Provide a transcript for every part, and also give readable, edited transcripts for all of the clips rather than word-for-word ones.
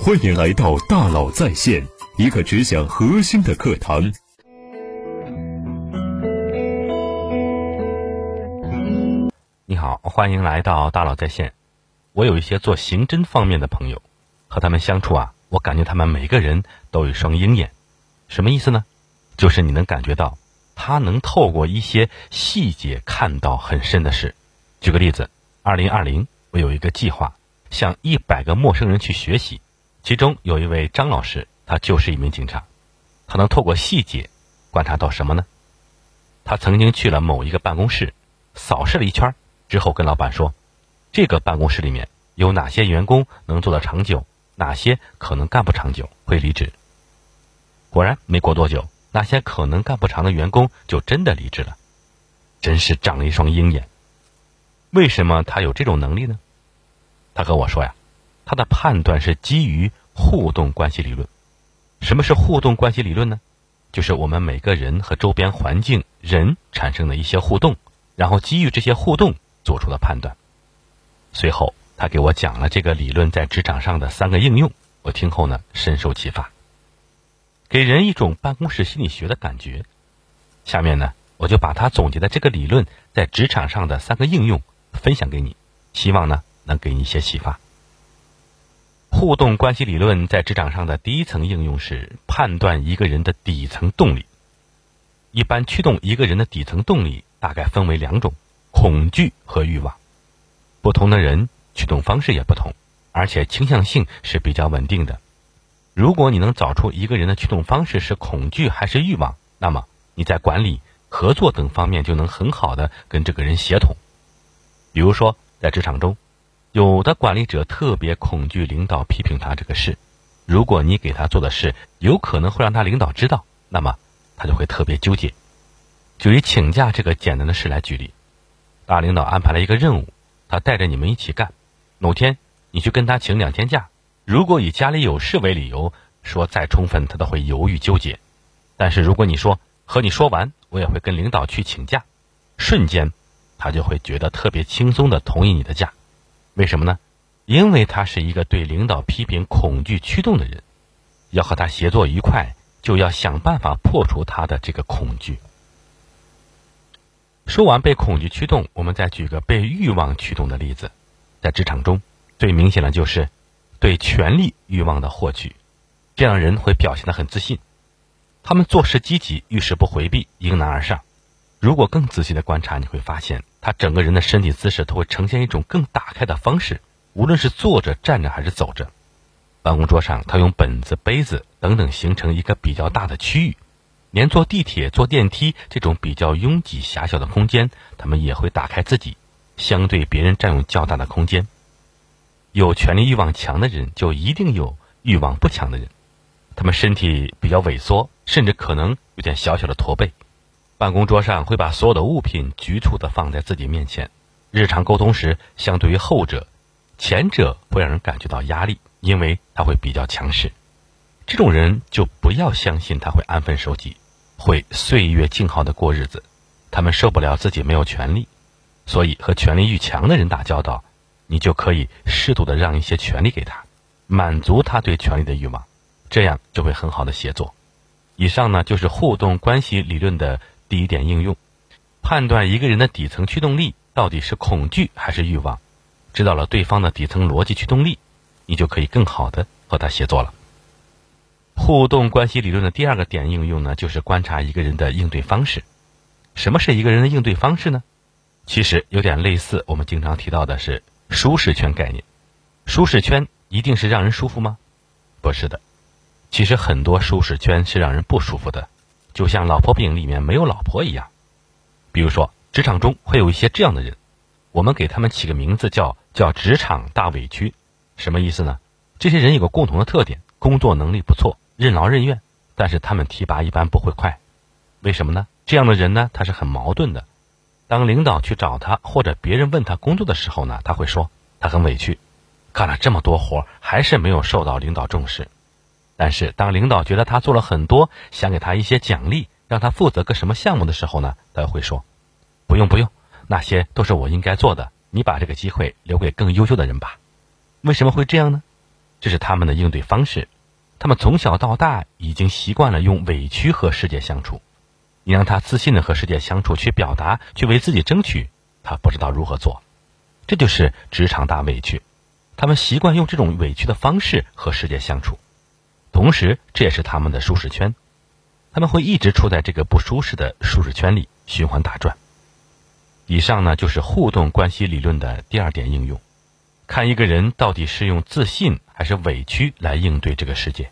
欢迎来到大佬在线，一个只讲核心的课堂。你好，欢迎来到大佬在线。我有一些做刑侦方面的朋友，和他们相处啊，我感觉他们每个人都有一双鹰眼。什么意思呢？就是你能感觉到他能透过一些细节看到很深的事。举个例子，2020我有一个计划，向100个陌生人去学习，其中有一位张老师，他就是一名警察。他能透过细节观察到什么呢？他曾经去了某一个办公室，扫视了一圈之后跟老板说，这个办公室里面有哪些员工能做得长久，哪些可能干不长久会离职。果然没过多久，那些可能干不长的员工就真的离职了。真是长了一双鹰眼。为什么他有这种能力呢？他和我说呀，他的判断是基于互动关系理论。什么是互动关系理论呢？就是我们每个人和周边环境人产生的一些互动，然后基于这些互动做出的判断。随后他给我讲了这个理论在职场上的3个应用，我听后呢深受启发，给人一种办公室心理学的感觉。下面呢，我就把他总结的这个理论在职场上的3个应用分享给你，希望呢能给你一些启发。互动关系理论在职场上的第一层应用是判断一个人的底层动力。一般驱动一个人的底层动力大概分为2种，恐惧和欲望。不同的人驱动方式也不同，而且倾向性是比较稳定的。如果你能找出一个人的驱动方式是恐惧还是欲望，那么你在管理、合作等方面就能很好的跟这个人协同。比如说在职场中，有的管理者特别恐惧领导批评他这个事，如果你给他做的事有可能会让他领导知道，那么他就会特别纠结。就以请假这个简单的事来举例，大领导安排了一个任务，他带着你们一起干，某天你去跟他请2天假，如果以家里有事为理由说再充分，他都会犹豫纠结。但是如果你说，和你说完我也会跟领导去请假，瞬间他就会觉得特别轻松的同意你的假。为什么呢？因为他是一个对领导批评恐惧驱动的人，要和他协作愉快，就要想办法破除他的这个恐惧。说完被恐惧驱动，我们再举个被欲望驱动的例子。在职场中最明显的就是对权力欲望的获取，这样人会表现得很自信，他们做事积极，遇事不回避，迎难而上。如果更仔细的观察，你会发现他整个人的身体姿势都会呈现一种更打开的方式，无论是坐着、站着还是走着。办公桌上他用本子、杯子等等形成一个比较大的区域，连坐地铁、坐电梯这种比较拥挤狭小的空间，他们也会打开自己，相对别人占用较大的空间。有权力欲望强的人就一定有欲望不强的人，他们身体比较萎缩，甚至可能有点小小的驼背。办公桌上会把所有的物品局促地放在自己面前，日常沟通时相对于后者，前者会让人感觉到压力，因为他会比较强势。这种人就不要相信他会安分守己，会岁月静好的过日子，他们受不了自己没有权利。所以和权力欲强的人打交道，你就可以适度的让一些权利给他，满足他对权力的欲望，这样就会很好的协作。以上呢就是互动关系理论的第一点应用，判断一个人的底层驱动力到底是恐惧还是欲望。知道了对方的底层逻辑驱动力，你就可以更好的和他协作了。互动关系理论的第2个点应用呢，就是观察一个人的应对方式。什么是一个人的应对方式呢？其实有点类似我们经常提到的是舒适圈概念。舒适圈一定是让人舒服吗？不是的，其实很多舒适圈是让人不舒服的，就像老婆饼里面没有老婆一样。比如说职场中会有一些这样的人，我们给他们起个名字叫职场大委屈。什么意思呢？这些人有个共同的特点，工作能力不错，任劳任怨，但是他们提拔一般不会快。为什么呢？这样的人呢，他是很矛盾的。当领导去找他或者别人问他工作的时候呢，他会说他很委屈，干了这么多活还是没有受到领导重视。但是当领导觉得他做了很多，想给他一些奖励，让他负责个什么项目的时候呢，他会说不用不用，那些都是我应该做的，你把这个机会留给更优秀的人吧。为什么会这样呢？这是他们的应对方式。他们从小到大已经习惯了用委屈和世界相处，你让他自信的和世界相处，去表达，去为自己争取，他不知道如何做。这就是职场大委屈，他们习惯用这种委屈的方式和世界相处，同时这也是他们的舒适圈，他们会一直处在这个不舒适的舒适圈里循环打转。以上呢，就是互动关系理论的第二点应用，看一个人到底是用自信还是委屈来应对这个世界。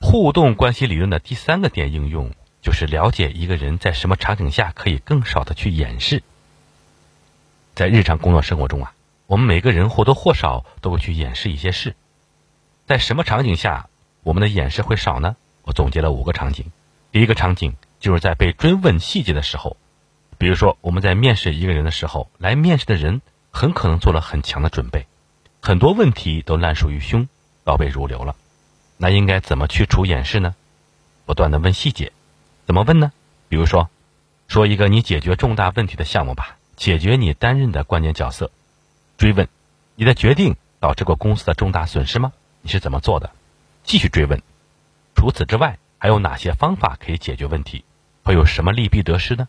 互动关系理论的第三个点应用，就是了解一个人在什么场景下可以更少的去掩饰。在日常工作生活中啊，我们每个人或多或少都会去掩饰一些事。在什么场景下我们的掩饰会少呢？我总结了5个场景。第一个场景就是在被追问细节的时候，比如说我们在面试一个人的时候，来面试的人很可能做了很强的准备，很多问题都烂熟于胸，倒背如流了。那应该怎么去除掩饰呢？不断的问细节。怎么问呢？比如说一个你解决重大问题的项目吧，解决你担任的关键角色。追问，你的决定导致过公司的重大损失吗？你是怎么做的？继续追问，除此之外还有哪些方法可以解决问题？会有什么利弊得失呢？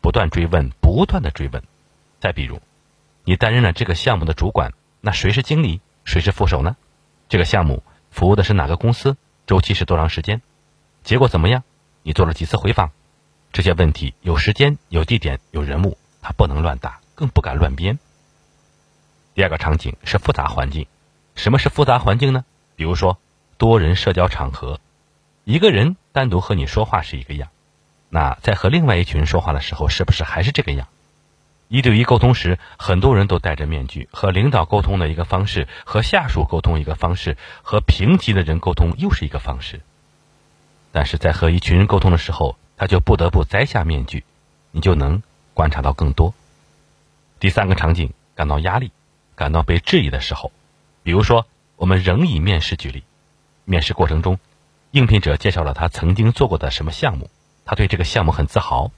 不断追问，不断的追问。再比如，你担任了这个项目的主管，那谁是经理，谁是副手呢？这个项目服务的是哪个公司？周期是多长时间？结果怎么样？你做了几次回访？这些问题有时间，有地点，有人物，他不能乱答，更不敢乱编。第二个场景是复杂环境。什么是复杂环境呢？比如说多人社交场合，一个人单独和你说话是一个样，那在和另外一群人说话的时候是不是还是这个样？一对一沟通时，很多人都戴着面具，和领导沟通的一个方式，和下属沟通一个方式，和平级的人沟通又是一个方式。但是在和一群人沟通的时候，他就不得不摘下面具，你就能观察到更多。第三个场景，感到压力，感到被质疑的时候。比如说我们仍以面试举例，面试过程中应聘者介绍了他曾经做过的什么项目，他对这个项目很自豪，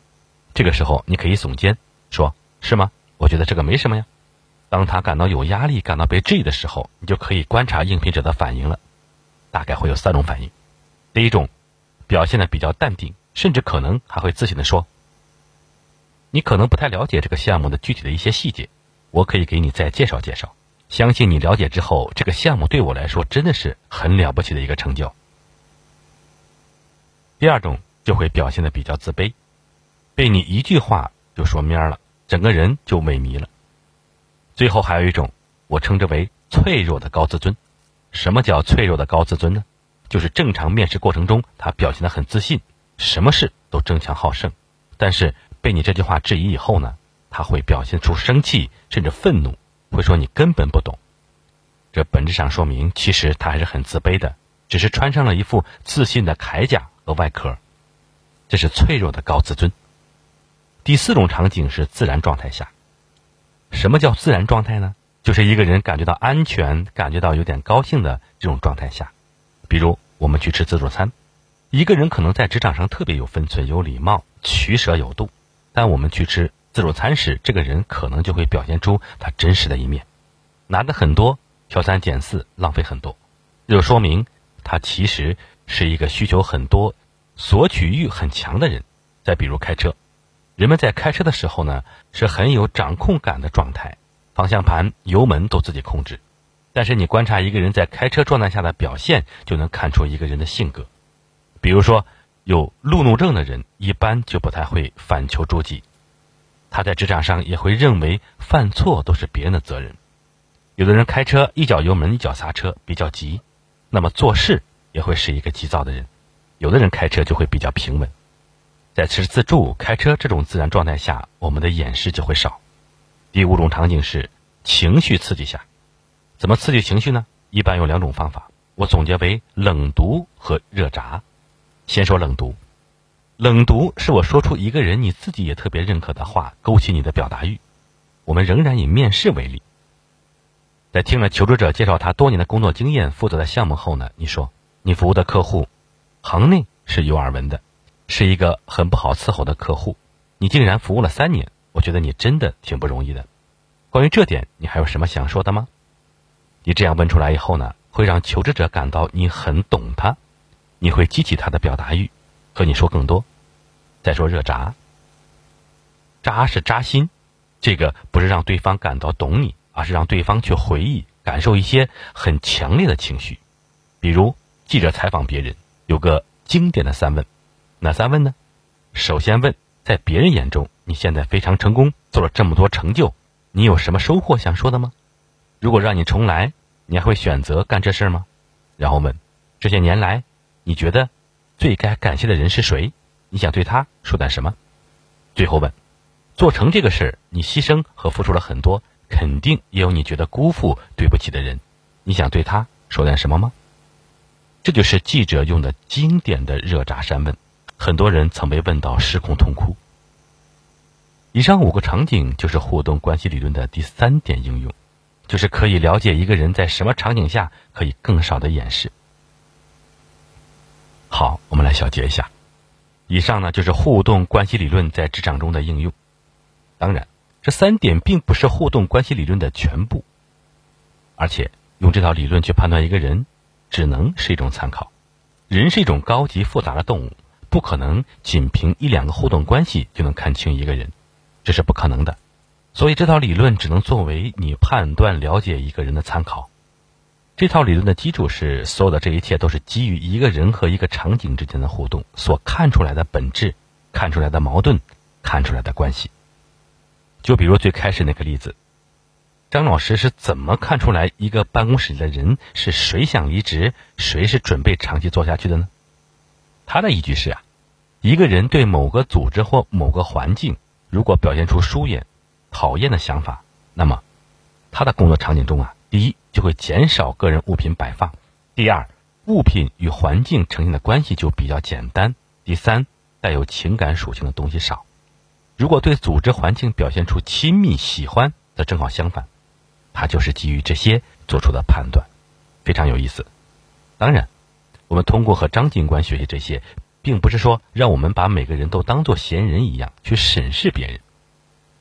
这个时候你可以耸肩说，是吗？我觉得这个没什么呀。当他感到有压力，感到被质疑的时候，你就可以观察应聘者的反应了。大概会有3种反应。第一种，表现得比较淡定，甚至可能还会自信地说，你可能不太了解这个项目的具体的一些细节，我可以给你再介绍介绍，相信你了解之后，这个项目对我来说真的是很了不起的一个成就。第二种就会表现得比较自卑，被你一句话就说蔫了，整个人就萎靡了。最后还有一种，我称之为脆弱的高自尊。什么叫脆弱的高自尊呢？就是正常面试过程中他表现得很自信，什么事都争强好胜，但是被你这句话质疑以后呢，他会表现出生气甚至愤怒，会说你根本不懂。这本质上说明其实他还是很自卑的，只是穿上了一副自信的铠甲和外壳。这是脆弱的高自尊。第4种场景是自然状态下。什么叫自然状态呢？就是一个人感觉到安全，感觉到有点高兴的这种状态下。比如我们去吃自助餐，一个人可能在职场上特别有分寸，有礼貌，取舍有度，但我们去吃自助餐时，这个人可能就会表现出他真实的一面，拿的很多，挑三拣四，浪费很多，就说明他其实是一个需求很多，索取欲很强的人。再比如开车，人们在开车的时候呢，是很有掌控感的状态，方向盘、油门都自己控制。但是你观察一个人在开车状态下的表现，就能看出一个人的性格。比如说，有路怒症的人，一般就不太会反求诸己，他在职场上也会认为犯错都是别人的责任。有的人开车一脚油门一脚刹车，比较急，那么做事也会是一个急躁的人。有的人开车就会比较平稳。在吃自助、开车这种自然状态下，我们的掩饰就会少。第5种场景是情绪刺激下。怎么刺激情绪呢？一般有2种方法，我总结为冷读和热炸。先说冷读。冷读是我说出一个人你自己也特别认可的话，勾起你的表达欲。我们仍然以面试为例，在听了求职者介绍他多年的工作经验、负责的项目后呢，你说你服务的客户行内是有耳闻的，是一个很不好伺候的客户，你竟然服务了3年，我觉得你真的挺不容易的，关于这点你还有什么想说的吗？你这样问出来以后呢，会让求职者感到你很懂他，你会激起他的表达欲，和你说更多。再说热扎，扎是扎心，这个不是让对方感到懂你，而是让对方去回忆、感受一些很强烈的情绪。比如记者采访别人，有个经典的三问，哪三问呢？首先问，在别人眼中你现在非常成功，做了这么多成就，你有什么收获想说的吗？如果让你重来，你还会选择干这事吗？然后问，这些年来你觉得最该感谢的人是谁？你想对他说点什么？最后问，做成这个事你牺牲和付出了很多，肯定也有你觉得辜负、对不起的人，你想对他说点什么吗？这就是记者用的经典的热扎三问，很多人曾被问到失控痛哭。以上5个场景就是互动关系理论的第3点应用，就是可以了解一个人在什么场景下可以更少的掩饰。好，我们来小结一下，以上呢就是互动关系理论在职场中的应用。当然，这3点并不是互动关系理论的全部，而且用这套理论去判断一个人，只能是一种参考。人是一种高级复杂的动物，不可能仅凭1-2个互动关系就能看清一个人，这是不可能的。所以这套理论只能作为你判断了解一个人的参考。这套理论的基础是，所有的这一切都是基于一个人和一个场景之间的互动所看出来的本质、看出来的矛盾、看出来的关系。就比如最开始那个例子，张老师是怎么看出来一个办公室里的人是谁想离职，谁是准备长期做下去的呢？他的依据是啊，一个人对某个组织或某个环境如果表现出疏远、讨厌的想法，那么他的工作场景中啊，第一就会减少个人物品摆放，第二物品与环境呈现的关系就比较简单，第三带有情感属性的东西少。如果对组织环境表现出亲密、喜欢，则正好相反，他就是基于这些做出的判断，非常有意思。当然，我们通过和张警官学习这些，并不是说让我们把每个人都当作嫌人一样去审视别人，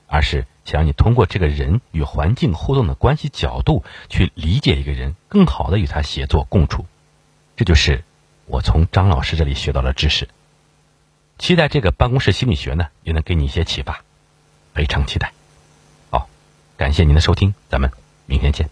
而是想让你通过这个人与环境互动的关系角度去理解一个人，更好的与他协作共处。这就是我从张老师这里学到的知识。期待这个办公室心理学呢，也能给你一些启发，非常期待。好，感谢您的收听，咱们明天见。